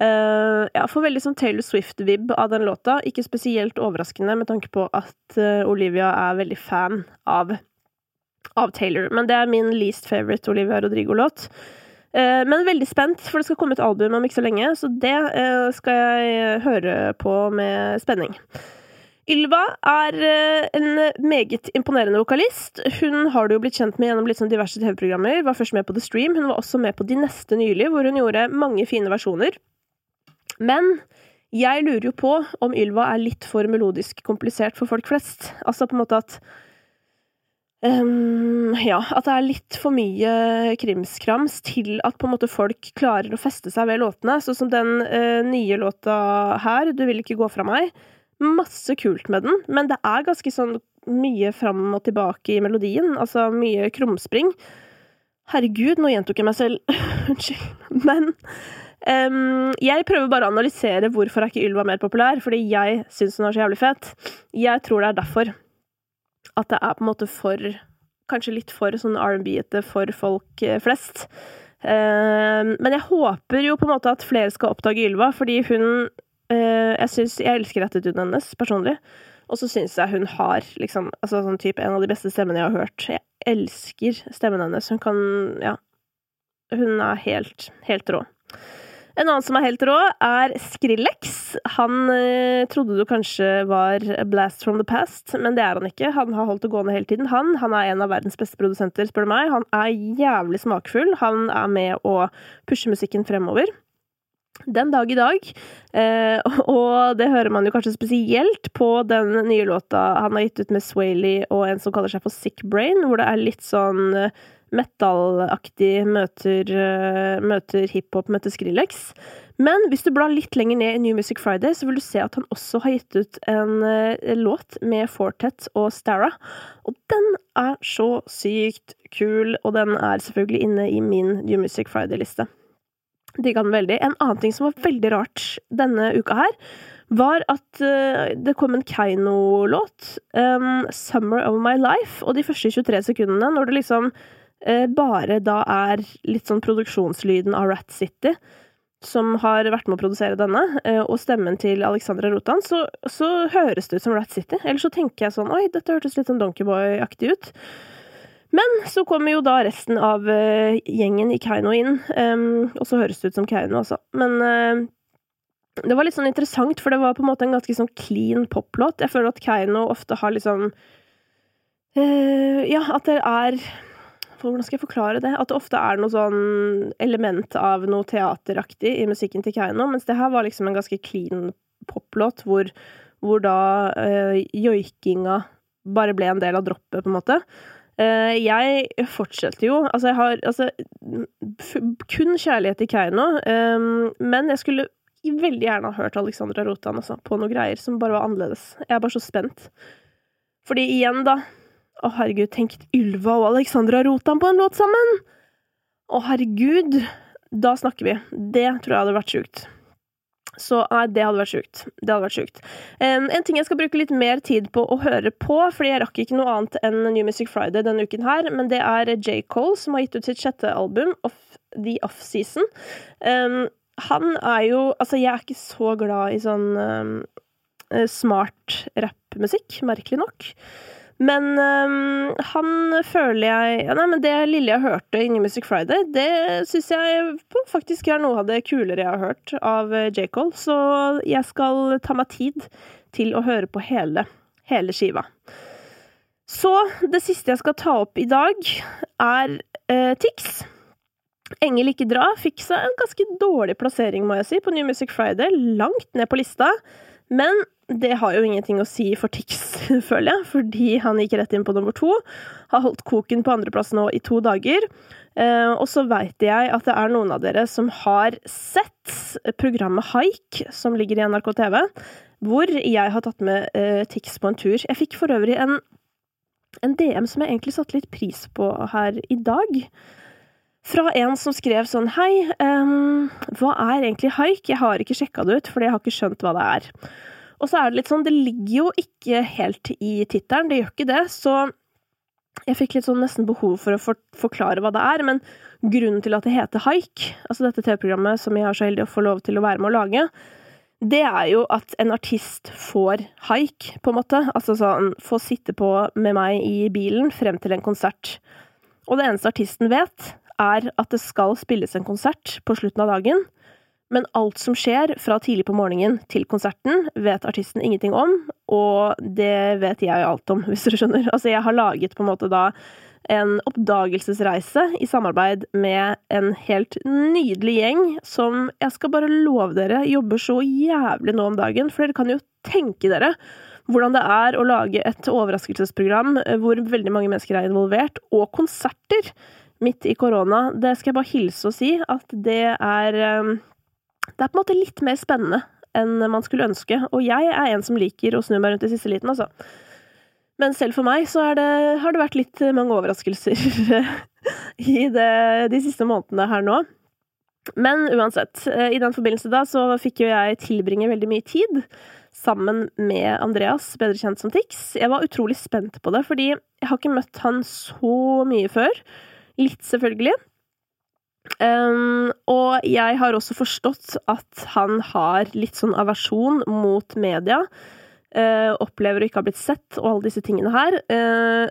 Uh, ja, får veldig sånn Taylor Swift-vibb av den låta. Ikke spesielt overraskende med tanke på at uh, Olivia er veldig fan av av Taylor, men det er min least favorite Olivia Rodrigo-låt. Eh, men veldig spent, for det skal komme et album om ikke så lenge, så det eh, skal jeg høre på med spenning. Ylva er eh, en meget imponerende vokalist. Hun har du jo blitt kjent med gjennom litt sånn diverse T V-programmer, var først med på The Stream, hun var også med på De Neste nylig, hvor hun gjorde mange fine versjoner. Men jeg lurer jo på om Ylva er litt for melodisk komplisert for folk flest. Altså på en måte at Um, ja, at det er litt for mye krimskrams til at på en måte folk klarer å feste seg ved låtene, så som den uh, nye låta her, Du vil ikke gå fra meg. Masse kult med den, men det er ganske sånn mye fram og tilbake i melodien, altså mye krumspring. Herregud, nå gjentok jeg meg selv. Unnskyld, men Um, jeg prøver bare å analysere hvorfor er ikke Ylva mer populær, fordi jeg synes hun er så jævlig fet. Jeg tror det er derfor at det er på en måte for, kanskje litt for sånn R and B-ete for folk flest. Um, men jeg håper jo på en måte at flere skal oppdage Ylva, fordi hun, uh, jeg synes, jeg elsker attituden hennes personlig, og så synes jeg hun har liksom, altså sånn typ en av de beste stemmene jeg har hørt. Jeg elsker stemmen hennes, hun kan, ja, hun er helt, helt rå. En annen som er helt rå er Skrillex. Han eh, trodde du kanskje var a blast from the past, men det er han ikke. Han har holdt det gående hele tiden. Han, han er en av verdens beste produsenter, spør du meg. Han er jævlig smakfull. Han er med å pushe musikken fremover. Den dag i dag, eh, og det hører man jo kanskje spesielt på den nye låta han har gitt ut med Swayley og en som kaller seg for Sick Brain, hvor det er litt sånn metal-aktig møter, møter hiphop, møter Skrillex. Men hvis du blar litt lenger ned i New Music Friday, så vil du se at han også har gitt ut en låt med Fortet og Stara. Og den er så sykt kul, og den er selvfølgelig inne i min New Music Friday-liste. De kan veldig. En annen ting som var veldig rart denne uka her, var at uh, det kom en Keino-låt, um, Summer of My Life, og de første tjuetre sekundene, når det liksom uh, bare da er litt sånn produksjonslyden av Rat City, som har vært med å produsere denne, uh, og stemmen til Alexandra Rotan, så, så høres det ut som Rat City. Eller så tenker jeg sånn, oi, dette hørtes litt sånn Donkey Boy-aktig ut. Men så kommer jo da resten av uh, gjengen i Keino inn, um, og så høres det ut som Keino også. Men Uh, det var litt sånn interessant, for det var på en måte en ganske sånn clean poplåt. Jeg føler at Keino ofte har liksom øh, ja, at det er, hvordan skal jeg forklare det? At det ofte er noe sånn element av noe teateraktig i musikken til Keino, mens det her var liksom en ganske clean poplåt, hvor, hvor da øh, joikinga bare ble en del av droppet, på en måte. Uh, jeg fortsetter jo, altså jeg har altså, f- kun kjærlighet til Keino, um, men jeg skulle veldig gjerne har hørt Alexandra Rotan altså, på noen greier som bare var annerledes. Jeg er bare så spent. Fordi igjen da, å herregud, tenk Ylva og Alexandra Rotan på en låt sammen! Å herregud, da snakker vi. Det tror jeg hadde vært sykt. Så nei, det hadde vært sykt. Det hadde vært sykt. Um, en ting jeg skal bruke litt mer tid på å høre på, fordi jeg rakk ikke noe annet enn New Music Friday denne uken her, men det er J. Cole som har gitt ut sitt sjette album, Off The Off-Season. Um, Han er jo, altså jeg er ikke så glad i sånn um, smart rapmusikk, merkelig nok. Men um, han føler jeg ja, nei, men det lille jeg hørte i New Music Friday, det synes jeg faktisk er noe av det kulere jeg har hørt av J. Cole. Så jeg skal ta meg tid til å høre på hele, hele skiva. Så det siste jeg skal ta opp i dag er eh, Tix. Engel ikke dra fikk seg en ganske dårlig plassering, må jeg si, på New Music Friday, langt ned på lista. Men det har jo ingenting å si for Tix, føler jeg, fordi han gikk rett inn på nummer to, har holdt koken på andreplass nå i to dager. Eh, og så vet jeg at det er noen av dere som har sett programmet Hike, som ligger i N R K T V, hvor jeg har tatt med eh, Tix på en tur. Jeg fikk for øvrig en, en D M som jeg egentlig satt litt pris på her i dag, fra en som skrev sånn, hei, um, hva er egentlig Hike? Jeg har ikke sjekket det ut, for jeg har ikke skjønt hva det er. Og så er det litt sånn, det ligger jo ikke helt i tittelen, det gjør ikke det, så jeg fikk litt sånn nesten behov for å for- forklare hva det er, men grunnen til at det heter Hike, altså dette T V-programmet som jeg har så heldig å få lov til å være med å lage, det er jo at en artist får hike, på en måte, altså sånn, får sitte på med meg i bilen frem til en konsert. Og det eneste artisten vet, er at det skal spilles en konsert på slutten av dagen, men alt som skjer fra tidlig på morgenen til konserten vet artisten ingenting om, og det vet jeg alt om, hvis du skjønner. Altså jeg har laget på en måte da en oppdagelsesreise i samarbeid med en helt nydelig gjeng, som jeg skal bare love dere jobber så jævlig nå om dagen, for dere kan jo tenke dere hvordan det er å lage et overraskelsesprogram hvor veldig mange mennesker er involvert, og konserter midt i korona. Det skal jeg bare hilse og si at det er, det er på en måte litt mer spennende enn man skulle ønske, og jeg er en som liker å snu meg rundt i siste liten, altså. Men selv for meg så er det, har det vært litt mange overraskelser i det, de siste månedene her nå. Men uansett, i den forbindelse da, så fikk jo jeg tilbringe veldig mye tid sammen med Andreas, bedre kjent som Tix. Jeg var utrolig spent på det, fordi jeg har ikke møtt han så mye før. Litt selvfølgelig. Um, og jeg har også forstått at han har litt sånn aversjon mot media, Uh, opplever og ikke har blitt sett og alle disse tingene her, uh,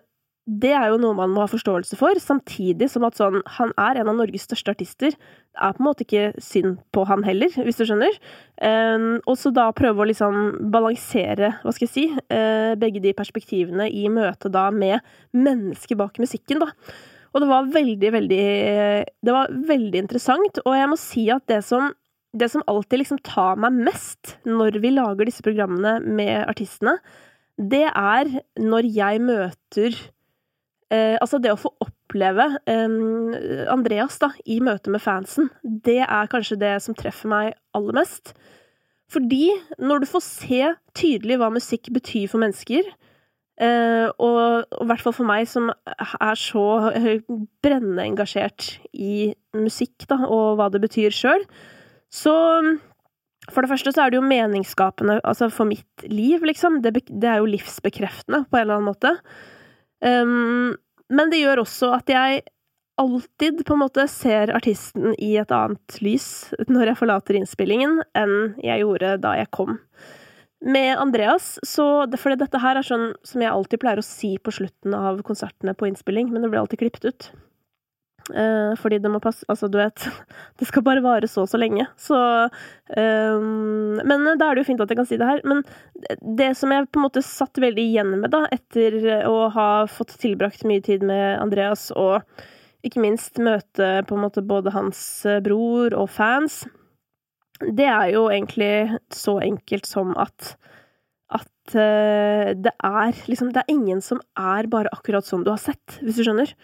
det er jo noe man må ha forståelse for, samtidig som at sånn, han er en av Norges største artister, det er på en måte ikke synd på han heller, hvis du skjønner, uh, og så da prøve å liksom balansere, hva skal jeg si, uh, begge de perspektivene i møte da med mennesker bak musikken da. Og det var veldig, veldig det var veldig interessant, og jeg må si at det som Det som alltid liksom tar meg mest når vi lager disse programmene med artistene, det er når jeg møter, eh, altså det å få oppleve eh, Andreas da, i møte med fansen, det er kanskje det som treffer meg aller mest. Fordi når du får se tydelig hva musikk betyr for mennesker, eh, og i hvert fall for meg som er så brennende engasjert i musikk da, og hva det betyr selv, så for det første så er det jo meningsskapende, altså for mitt liv liksom, det, det er jo livsbekreftende på en eller annen måte. Um, men det gjør også at jeg alltid på en måte ser artisten i et annet lys når jeg forlater innspillingen enn jeg gjorde da jeg kom. Med Andreas, så, for dette her er sånn som jeg alltid pleier å si på slutten av konsertene på innspilling, men det blir alltid klippet ut. Uh, fordi det må passe, altså du vet, det skal bare vare så så lenge, så um, men da er det jo fint at jeg kan si det her, men det som jeg på en måte satt veldig igjen med da, etter å ha fått tilbrakt mye tid med Andreas og ikke minst møte på en måte både hans bror og fans, det er jo egentlig så enkelt som at at uh, det er liksom, det er ingen som er bare akkurat som du har sett, hvis du skjønner.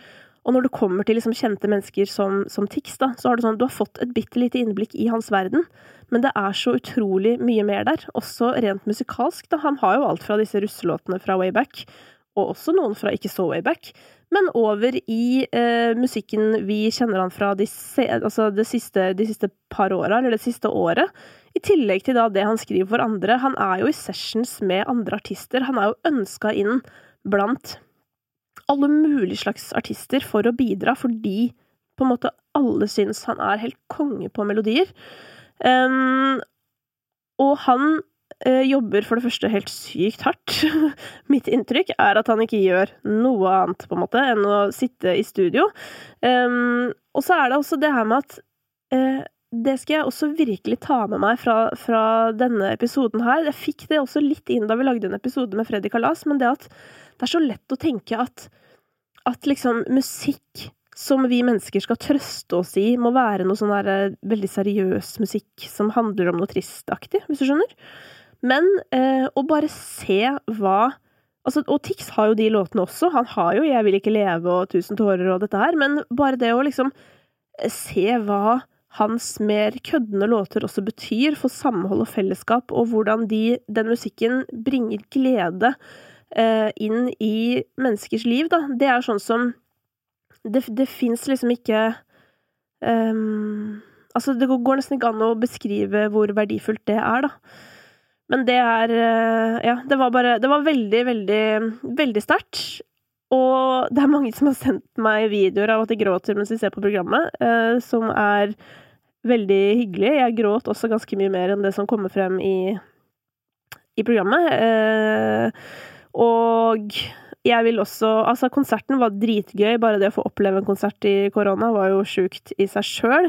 Og når du kommer til liksom kjente mennesker som, som Tix, da, så har du, sånn, du har fått et bitte lite innblikk i hans verden, men det er så utrolig mye mer der, også rent musikalsk. Da. Han har jo alt fra disse russelåtene fra Wayback, og også noen fra ikke så Wayback, men over i eh, musikken vi kjenner han fra de, altså de, siste, de siste par årene, eller det siste året, i tillegg til da, det han skriver for andre. Han er jo i sessions med andre artister, han er jo ønsket inn blant alle mulige slags artister for å bidra, fordi på en måte alle synes han er helt konge på melodier. Um, og han eh, jobber for det første helt sykt hardt. Mitt inntrykk er at han ikke gjør noe annet på en måte enn å sitte i studio. Um, og så er det også det her med at eh, det skal jeg også virkelig ta med meg fra, fra denne episoden her. Jeg fikk det også litt inn da vi lagde en episode med Fredrik Kalas, men det at det er så lett å tenke at, at liksom musikk som vi mennesker skal trøste oss i, må være noe sånn her veldig seriøs musikk som handler om noe tristaktig, hvis du skjønner. Men eh, å bare se hva, altså, og Tix har jo de låtene også, han har jo «Jeg vil ikke leve» og «Tusen tårer» og dette her, men bare det å liksom se hva hans mer køddende låter også betyr for samhold og fellesskap, og hvordan de, den musikken bringer glede eh, inn i menneskers liv, da. Det er sånn som Det, det finns liksom ikke um, altså det går nästan inte an att beskriva hur värdefullt det är då. Men det är uh, ja, det var bara det var väldigt väldigt väldigt starkt och det är många som har sänt mig videor av att jag gråter när jag ser på programmet uh, som är väldigt hyggligt. Jag gråt också ganska mycket mer än det som kommer fram i i programmet. Uh, och Jeg vil også, altså konserten var dritgøy, bare det å få oppleve en konsert i korona var jo sjukt i seg selv,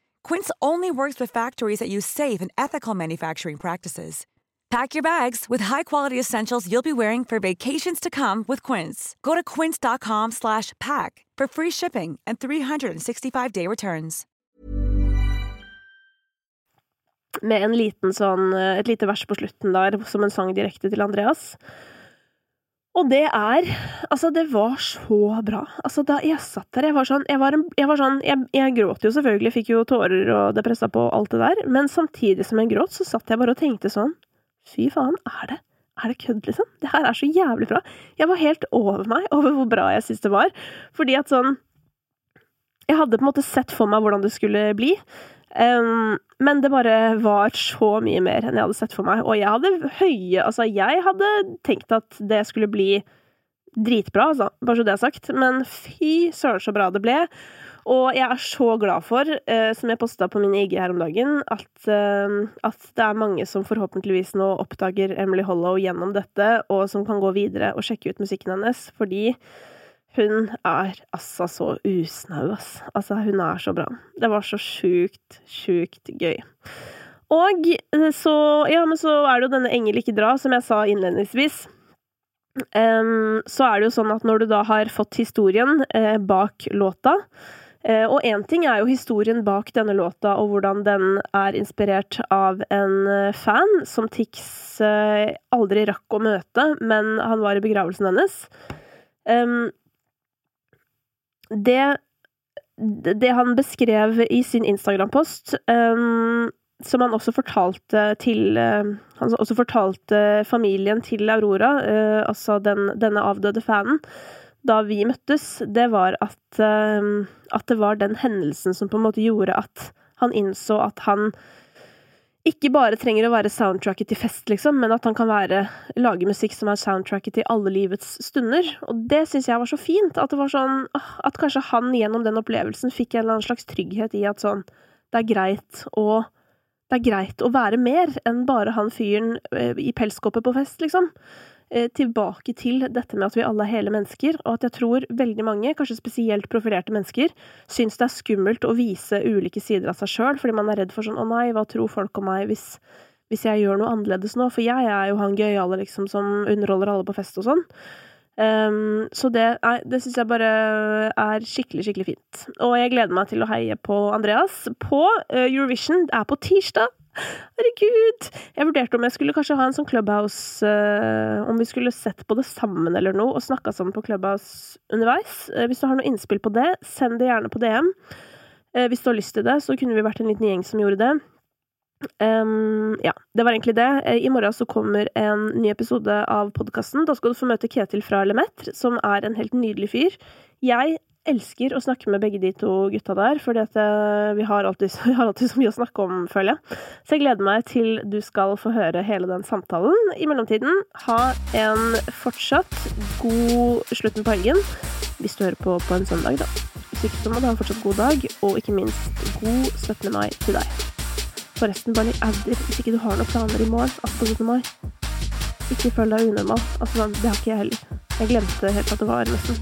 Quince only works with factories that use safe and ethical manufacturing practices. Pack your bags with high-quality essentials you'll be wearing for vacations to come with Quince. Go to quince dot com slash pack for free shipping and three sixty-five day returns. Med en liten sånn, et lite vers på slutten der, som en sang direkte til Andreas. Og det er, altså det var så bra. Altså da jeg satt der, jeg var sånn, jeg var, en, jeg, var sånn jeg, jeg gråt jo selvfølgelig, fikk jo tårer og det presset på alt det der, men samtidig som jeg gråt så satt jeg bare og tenkte sånn, fy faen, er det, er det kødd liksom? Det her er så jævlig bra. Jeg var helt over meg, over hvor bra jeg synes det var, fordi at sånn, jeg hadde på en måte sett for meg hvordan det skulle bli, Um, men det bare var så mye mer enn jeg hadde sett for meg, og jeg hadde høye, altså jeg hadde tenkt at det skulle bli dritbra, altså, bare så det jeg har sagt, men fy søren så bra det ble, og jeg er så glad for, uh, som jeg postet på min I G her om dagen, at, uh, at det er mange som forhåpentligvis nå oppdager Emily Hollow gjennom dette, og som kan gå videre og sjekke ut musikken hennes, fordi hun er altså så usnau, ass. Altså, hun er så bra. Det var så sjukt, sjukt gøy. Og så, ja, men så er det jo denne engel ikke dra, som jeg sa innledningsvis. Um, så er det jo sånn at når du da har fått historien eh, bak låta, eh, og en ting er jo historien bak denne låta, og hvordan den er inspirert av en fan, som Tix eh, aldri rakk å møte, men han var I begravelsen hennes. Um, Det, det han beskrev I sin Instagram-post, um, som han også fortalte til uh, han også fortalte familien til Aurora, uh, altså den, denne avdøde fanen, da vi møttes, det var at, uh, at det var den hendelsen som på en måte gjorde at han innså at han ikke bare trenger å være soundtracket til fest, liksom, men at han kan være, lage musikk som er soundtracket til alle livets stunder. Og det synes jeg var så fint, at det var sånn, at kanskje han gjennom den opplevelsen fikk en eller annen slags trygghet I at sånn, det er greit å, det er greit å være mer enn bare han fyren I pelskåpet på fest, liksom. Tilbake til dette med at vi alle er hele mennesker, og at jeg tror veldig mange, kanskje spesielt profilerte mennesker, synes det er skummelt å vise ulike sider av seg selv, fordi man er redd for sånn, å nei, hva tror folk om meg hvis, hvis jeg gjør noe annerledes nå? For jeg er jo han gøy alle liksom, som underholder alle på fest og sånn. Um, så det, det synes jeg bare er skikkelig, skikkelig fint. Og jeg gleder meg til å heie på Andreas på uh, Eurovision. Det er på tirsdag. Herregud! Jeg vurderte om jeg skulle kanskje ha en sånn Clubhouse, uh, om vi skulle sett på det sammen eller noe, og snakket sammen på Clubhouse underveis. Uh, hvis du har noe innspill på det, send det gjerne på D M. Uh, hvis du har lyst til det, så kunne vi vært en liten gjeng som gjorde det. Um, ja, det var egentlig det. I morgen så kommer en ny episode av podcasten. Da skal du få møte Ketil fra Lemetre, som er en helt nydelig fyr. Jeg elsker å snakke med begge de to gutta der, fordi at vi har alltid, vi har alltid så mye å snakke om, føler jeg. Så jeg gleder meg til du skal få høre hele den samtalen. I mellomtiden, ha en fortsatt god slutten på helgen, hvis du hører på på en søndag da. Hvis ikke så må du ha en fortsatt god dag, og ikke minst god syttende mai til deg. Forresten, bare litt adder, hvis ikke du har noen planer i morgen, atten mai. Ikke følg deg unormal, altså det har ikke jeg heller. Jeg glemte helt at det var nesten.